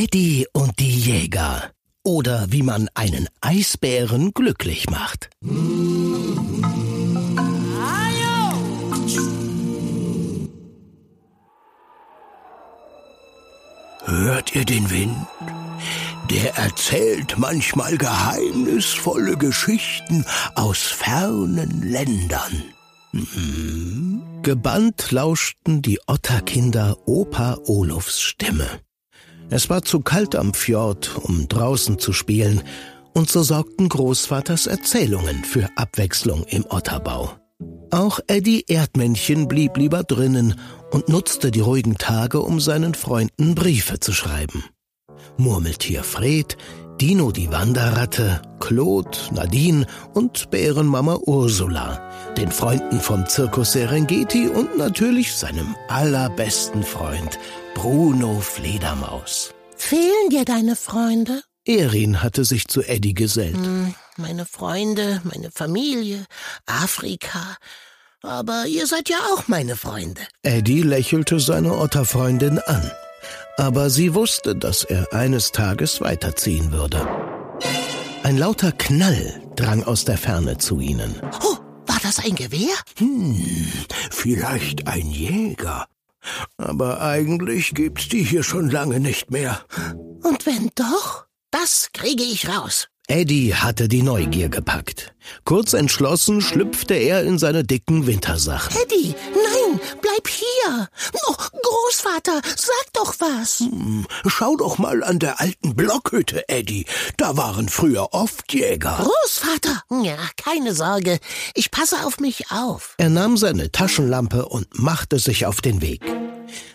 Teddy und die Jäger. Oder wie man einen Eisbären glücklich macht. Hört ihr den Wind? Der erzählt manchmal geheimnisvolle Geschichten aus fernen Ländern. Gebannt lauschten die Otterkinder Opa Olofs Stimme. Es war zu kalt am Fjord, um draußen zu spielen, und so sorgten Großvaters Erzählungen für Abwechslung im Otterbau. Auch Eddie Erdmännchen blieb lieber drinnen und nutzte die ruhigen Tage, um seinen Freunden Briefe zu schreiben. Murmeltier Fred, Dino die Wanderratte, Claude, Nadine und Bärenmama Ursula, den Freunden vom Zirkus Serengeti und natürlich seinem allerbesten Freund Bruno Fledermaus. Fehlen dir deine Freunde? Erin hatte sich zu Eddie gesellt. Meine Freunde, meine Familie, Afrika. Aber ihr seid ja auch meine Freunde. Eddie lächelte seine Otterfreundin an. Aber sie wusste, dass er eines Tages weiterziehen würde. Ein lauter Knall drang aus der Ferne zu ihnen. Oh, war das ein Gewehr? Vielleicht ein Jäger. Aber eigentlich gibt's die hier schon lange nicht mehr. Und wenn doch? Das kriege ich raus. Eddie hatte die Neugier gepackt. Kurz entschlossen schlüpfte er in seine dicken Wintersachen. Eddie, nein, bleib hier. Oh, Großvater, sag doch was. Schau doch mal an der alten Blockhütte, Eddie. Da waren früher oft Jäger. Großvater? Ja, keine Sorge. Ich passe auf mich auf. Er nahm seine Taschenlampe und machte sich auf den Weg.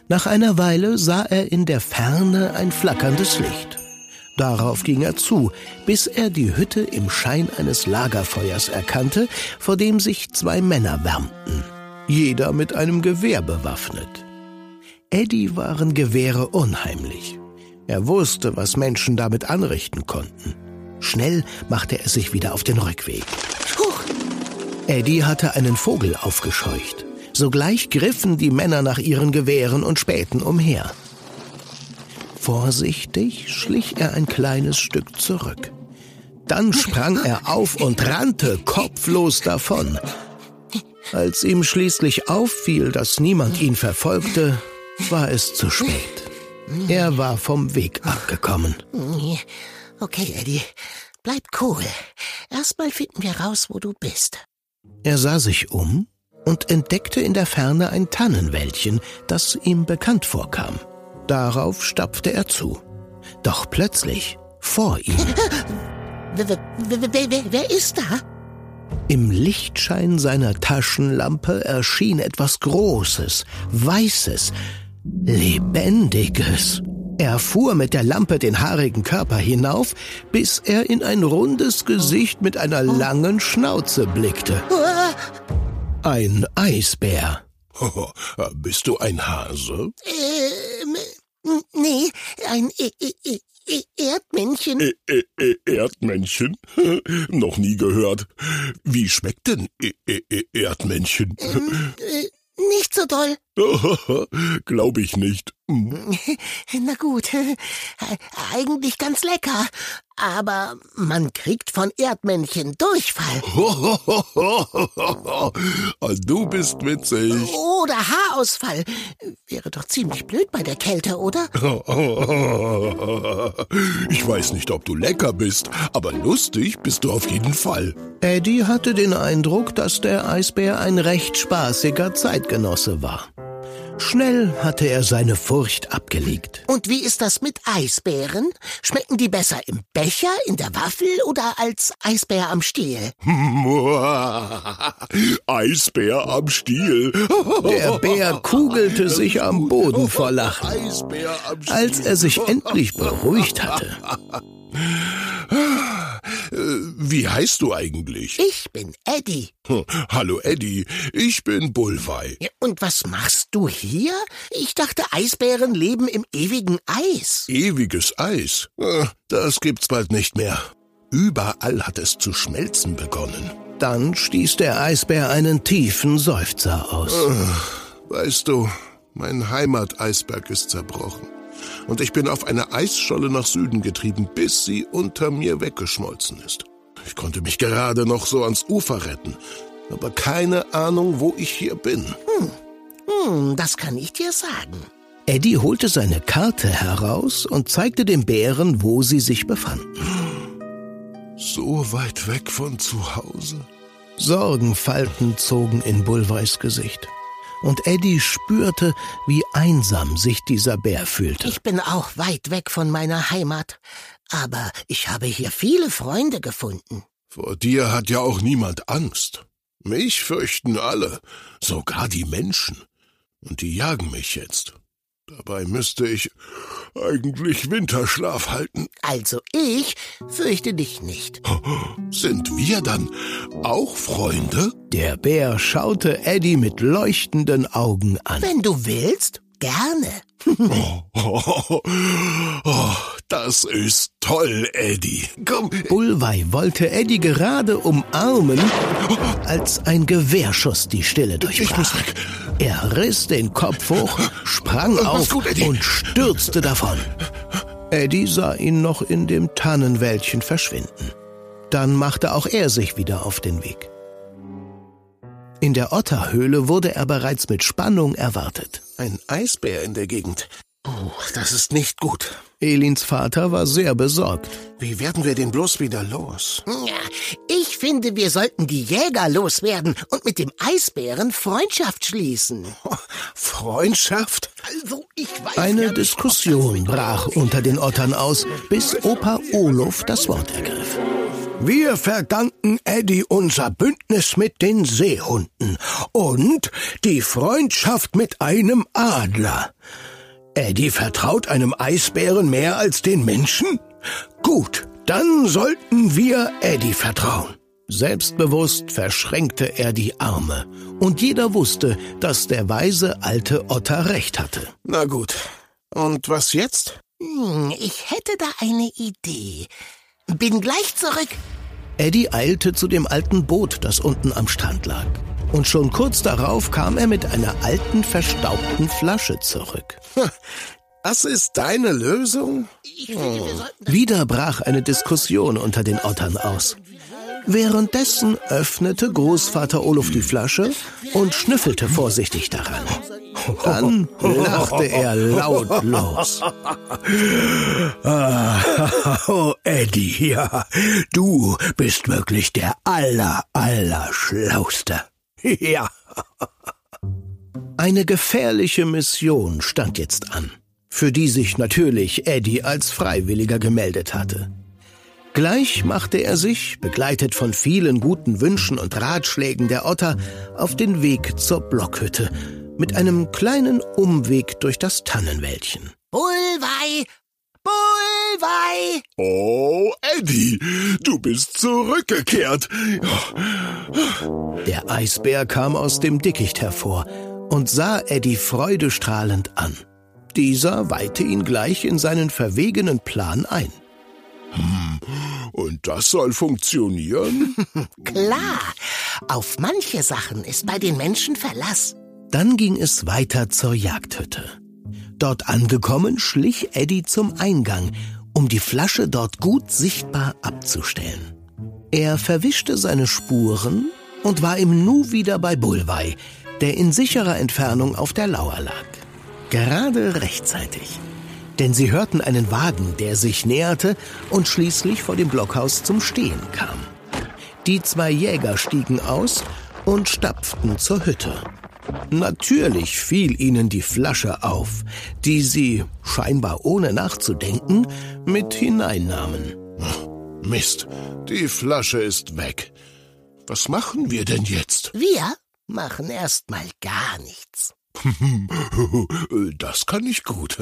Nach einer Weile sah er in der Ferne ein flackerndes Licht. Darauf ging er zu, bis er die Hütte im Schein eines Lagerfeuers erkannte, vor dem sich zwei Männer wärmten, jeder mit einem Gewehr bewaffnet. Eddie waren Gewehre unheimlich. Er wusste, was Menschen damit anrichten konnten. Schnell machte er sich wieder auf den Rückweg. Huch! Eddie hatte einen Vogel aufgescheucht. Sogleich griffen die Männer nach ihren Gewehren und spähten umher. Vorsichtig schlich er ein kleines Stück zurück. Dann sprang er auf und rannte kopflos davon. Als ihm schließlich auffiel, dass niemand ihn verfolgte, war es zu spät. Er war vom Weg abgekommen. Okay, Eddie, bleib cool. Erstmal finden wir raus, wo du bist. Er sah sich um und entdeckte in der Ferne ein Tannenwäldchen, das ihm bekannt vorkam. Darauf stapfte er zu. Doch plötzlich vor ihm. Wer ist da? Im Lichtschein seiner Taschenlampe erschien etwas Großes, Weißes, Lebendiges. Er fuhr mit der Lampe den haarigen Körper hinauf, bis er in ein rundes Gesicht mit einer langen Schnauze blickte. Ein Eisbär. Bist du ein Hase? Nee, ein Erdmännchen. Erdmännchen? Noch nie gehört. Wie schmeckt denn Erdmännchen? Nicht so doll. Glaube ich nicht. Na gut, eigentlich ganz lecker. Aber man kriegt von Erdmännchen Durchfall. Du bist witzig. Oder Haarausfall. Wäre doch ziemlich blöd bei der Kälte, oder? Ich weiß nicht, ob du lecker bist, aber lustig bist du auf jeden Fall. Eddie hatte den Eindruck, dass der Eisbär ein recht spaßiger Zeitgenosse war. Schnell hatte er seine Furcht abgelegt. Und wie ist das mit Eisbären? Schmecken die besser im Becher, in der Waffel oder als Eisbär am Stiel? Eisbär am Stiel. Der Bär kugelte sich am Boden vor Lachen, als er sich endlich beruhigt hatte. Wie heißt du eigentlich? Ich bin Eddie. Hallo Eddie, ich bin Bulwei. Ja, und was machst du hier? Ich dachte, Eisbären leben im ewigen Eis. Ewiges Eis? Das gibt's bald nicht mehr. Überall hat es zu schmelzen begonnen. Dann stieß der Eisbär einen tiefen Seufzer aus. Weißt du, mein Heimateisberg ist zerbrochen. und ich bin auf eine Eisscholle nach Süden getrieben, bis sie unter mir weggeschmolzen ist. Ich konnte mich gerade noch so ans Ufer retten, aber keine Ahnung, wo ich hier bin. Das kann ich dir sagen. Eddie holte seine Karte heraus und zeigte dem Bären, wo sie sich befanden. So weit weg von zu Hause? Sorgenfalten zogen in Bulweis Gesicht. Und Eddie spürte, wie einsam sich dieser Bär fühlte. Ich bin auch weit weg von meiner Heimat, aber ich habe hier viele Freunde gefunden. Vor dir hat ja auch niemand Angst. Mich fürchten alle, sogar die Menschen. Und die jagen mich jetzt. Dabei müsste ich eigentlich Winterschlaf halten. Also ich fürchte dich nicht. Sind wir dann auch Freunde? Der Bär schaute Eddie mit leuchtenden Augen an. Wenn du willst, gerne. Das ist toll, Eddie. Komm. Bulwei wollte Eddie gerade umarmen, als ein Gewehrschuss die Stille durchbrach. Ich muss weg. Er riss den Kopf hoch, sprang auf und stürzte davon. Eddie sah ihn noch in dem Tannenwäldchen verschwinden. Dann machte auch er sich wieder auf den Weg. In der Otterhöhle wurde er bereits mit Spannung erwartet. Ein Eisbär in der Gegend. Das ist nicht gut. Elins Vater war sehr besorgt. Wie werden wir den bloß wieder los? Ich finde, wir sollten die Jäger loswerden und mit dem Eisbären Freundschaft schließen. Freundschaft? Also, ich weiß Eine Diskussion brach unter den Ottern aus, bis Opa Olof das Wort ergriff. Wir verdanken Eddie unser Bündnis mit den Seehunden und die Freundschaft mit einem Adler. Eddie vertraut einem Eisbären mehr als den Menschen? Gut, dann sollten wir Eddie vertrauen. Selbstbewusst verschränkte er die Arme und jeder wusste, dass der weise alte Otter recht hatte. Na gut, und was jetzt? Ich hätte da eine Idee. Bin gleich zurück. Eddie eilte zu dem alten Boot, das unten am Strand lag. Und schon kurz darauf kam er mit einer alten, verstaubten Flasche zurück. Das ist deine Lösung? Wieder brach eine Diskussion unter den Ottern aus. Währenddessen öffnete Großvater Olof die Flasche und schnüffelte vorsichtig daran. Dann lachte er laut los. Oh, Eddie, ja, du bist wirklich der Allerschlauste. Ja. Eine gefährliche Mission stand jetzt an, für die sich natürlich Eddie als Freiwilliger gemeldet hatte. Gleich machte er sich, begleitet von vielen guten Wünschen und Ratschlägen der Otter, auf den Weg zur Blockhütte, mit einem kleinen Umweg durch das Tannenwäldchen. Bulwei! Bulwei! Oh, Eddie, du bist zurückgekehrt. Der Eisbär kam aus dem Dickicht hervor und sah Eddie freudestrahlend an. Dieser weihte ihn gleich in seinen verwegenen Plan ein. Und das soll funktionieren? Klar, auf manche Sachen ist bei den Menschen Verlass. Dann ging es weiter zur Jagdhütte. Dort angekommen, schlich Eddie zum Eingang, um die Flasche dort gut sichtbar abzustellen. Er verwischte seine Spuren und war im Nu wieder bei Bulwei, der in sicherer Entfernung auf der Lauer lag. Gerade rechtzeitig. Denn sie hörten einen Wagen, der sich näherte und schließlich vor dem Blockhaus zum Stehen kam. Die zwei Jäger stiegen aus und stapften zur Hütte. Natürlich fiel ihnen die Flasche auf, die sie, scheinbar ohne nachzudenken, mit hineinnahmen. Mist, die Flasche ist weg. Was machen wir denn jetzt? Wir machen erstmal gar nichts. Das kann ich gut.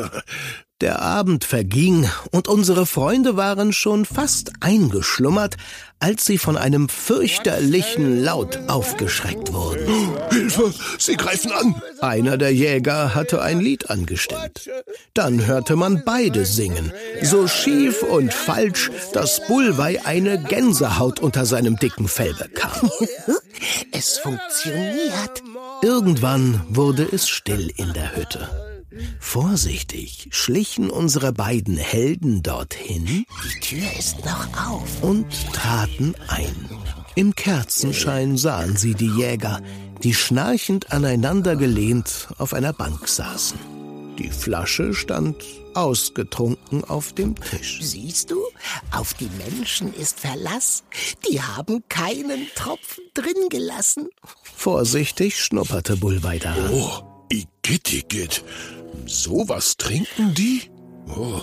Der Abend verging und unsere Freunde waren schon fast eingeschlummert, als sie von einem fürchterlichen Laut aufgeschreckt wurden. Hilfe, sie greifen an! Einer der Jäger hatte ein Lied angestimmt. Dann hörte man beide singen, so schief und falsch, dass Bulwei eine Gänsehaut unter seinem dicken Fell bekam. Es funktioniert. Irgendwann wurde es still in der Hütte. Vorsichtig schlichen unsere beiden Helden dorthin, die Tür ist noch auf, und traten ein. Im Kerzenschein sahen sie die Jäger, die schnarchend aneinander gelehnt auf einer Bank saßen. Die Flasche stand ausgetrunken auf dem Tisch. Siehst du, auf die Menschen ist Verlass. Die haben keinen Tropfen drin gelassen. Vorsichtig schnupperte Bulwei daran. Oh, Igitt. Sowas trinken die? Oh.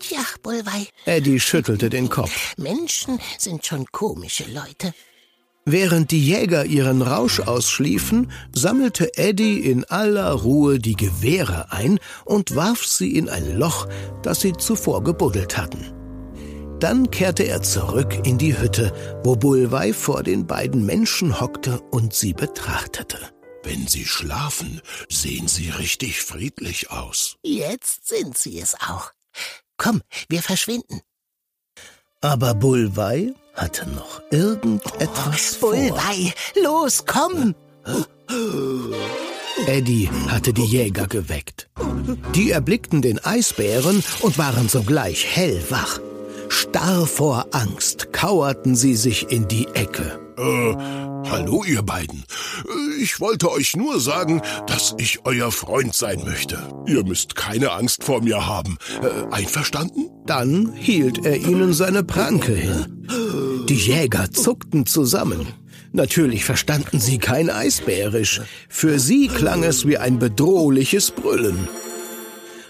Tja, Bulwei. Eddie schüttelte den Kopf. Menschen sind schon komische Leute. Während die Jäger ihren Rausch ausschliefen, sammelte Eddie in aller Ruhe die Gewehre ein und warf sie in ein Loch, das sie zuvor gebuddelt hatten. Dann kehrte er zurück in die Hütte, wo Bulwei vor den beiden Menschen hockte und sie betrachtete. Wenn sie schlafen, sehen sie richtig friedlich aus. Jetzt sind sie es auch. Komm, wir verschwinden. Aber Bulwei hatte noch irgendetwas vor. Bulwei, los, komm! Eddie hatte die Jäger geweckt. Die erblickten den Eisbären und waren sogleich hellwach. Starr vor Angst kauerten sie sich in die Ecke. Hallo ihr beiden. Ich wollte euch nur sagen, dass ich euer Freund sein möchte. Ihr müsst keine Angst vor mir haben. Einverstanden? Dann hielt er ihnen seine Pranke hin. Die Jäger zuckten zusammen. Natürlich verstanden sie kein Eisbärisch. Für sie klang es wie ein bedrohliches Brüllen.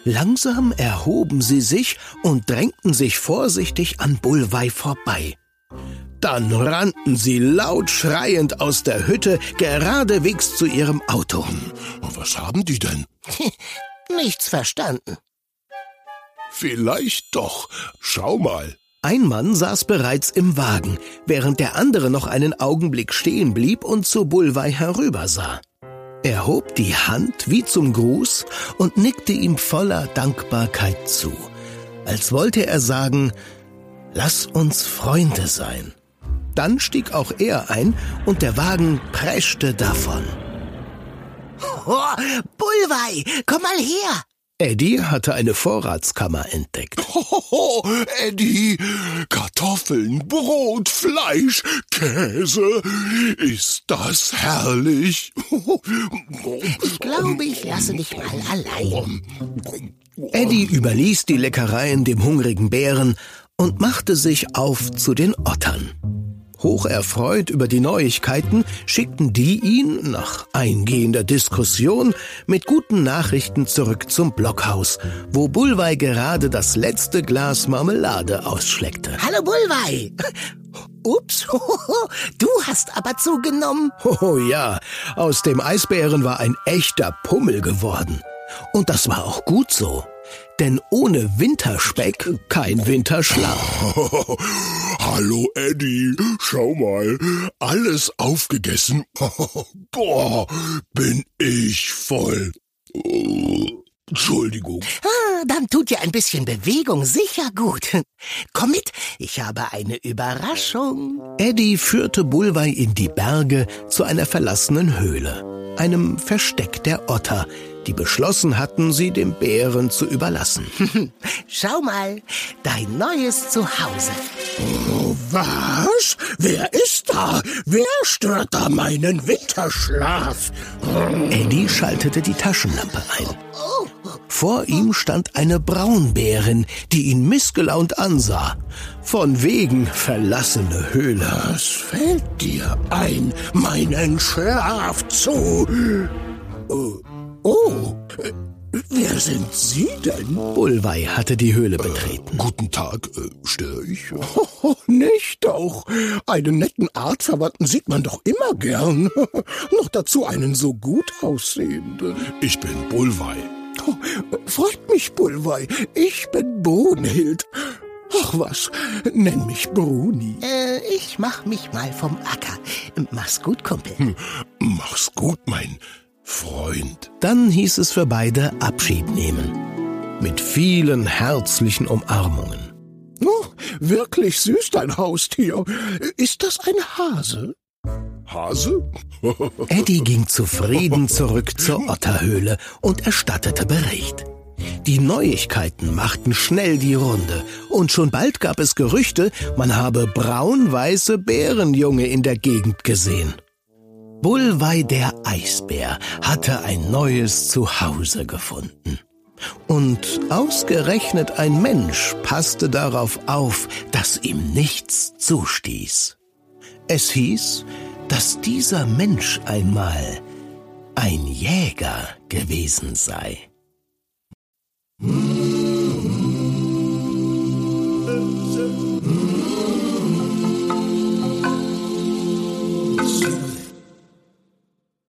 Langsam erhoben sie sich und drängten sich vorsichtig an Bulwei vorbei. Dann rannten sie laut schreiend aus der Hütte geradewegs zu ihrem Auto. Was haben die denn? Nichts verstanden. Vielleicht doch. Schau mal. Ein Mann saß bereits im Wagen, während der andere noch einen Augenblick stehen blieb und zu Bulwei herübersah. Er hob die Hand wie zum Gruß und nickte ihm voller Dankbarkeit zu, als wollte er sagen, lass uns Freunde sein. Dann stieg auch er ein und der Wagen preschte davon. Oh, Bulwei, komm mal her! Eddie hatte eine Vorratskammer entdeckt. Oh, Eddie, Kartoffeln, Brot, Fleisch, Käse, ist das herrlich? Ich glaube, ich lasse dich mal allein. Eddie überließ die Leckereien dem hungrigen Bären und machte sich auf zu den Ottern. Hocherfreut über die Neuigkeiten schickten die ihn, nach eingehender Diskussion, mit guten Nachrichten zurück zum Blockhaus, wo Bulwei gerade das letzte Glas Marmelade ausschleckte. Hallo Bulwei! Ups, du hast aber zugenommen. Oh ja, aus dem Eisbären war ein echter Pummel geworden. Und das war auch gut so. Denn ohne Winterspeck kein Winterschlaf. Hallo Eddie, schau mal, alles aufgegessen. Boah, bin ich voll. Entschuldigung. Dann tut dir ein bisschen Bewegung sicher gut. Komm mit, ich habe eine Überraschung. Eddie führte Bulwei in die Berge zu einer verlassenen Höhle, einem Versteck der Otter, die beschlossen hatten, sie dem Bären zu überlassen. Schau mal, dein neues Zuhause. Oh, was? Wer ist da? Wer stört da meinen Winterschlaf? Eddie schaltete die Taschenlampe ein. Vor ihm stand eine Braunbärin, die ihn missgelaunt ansah. Von wegen verlassene Höhle. Was fällt dir ein, meinen Schlaf zu? Oh, wer sind Sie denn? Bulwei hatte die Höhle betreten. Guten Tag, störe ich? Oh, nicht doch. Einen netten Artverwandten sieht man doch immer gern. Noch dazu einen so gut aussehenden. Ich bin Bulwei. Oh, freut mich, Bulwei. Ich bin Brunhild. Ach was, nenn mich Bruni. Ich mach mich mal vom Acker. Mach's gut, Kumpel. Mach's gut, mein Freund. Dann hieß es für beide Abschied nehmen. Mit vielen herzlichen Umarmungen. Oh, wirklich süß, dein Haustier. Ist das ein Hase? Hase? Eddie ging zufrieden zurück zur Otterhöhle und erstattete Bericht. Die Neuigkeiten machten schnell die Runde und schon bald gab es Gerüchte, man habe braun-weiße Bärenjunge in der Gegend gesehen. Bulwei der Eisbär hatte ein neues Zuhause gefunden. Und ausgerechnet ein Mensch passte darauf auf, dass ihm nichts zustieß. Es hieß, dass dieser Mensch einmal ein Jäger gewesen sei.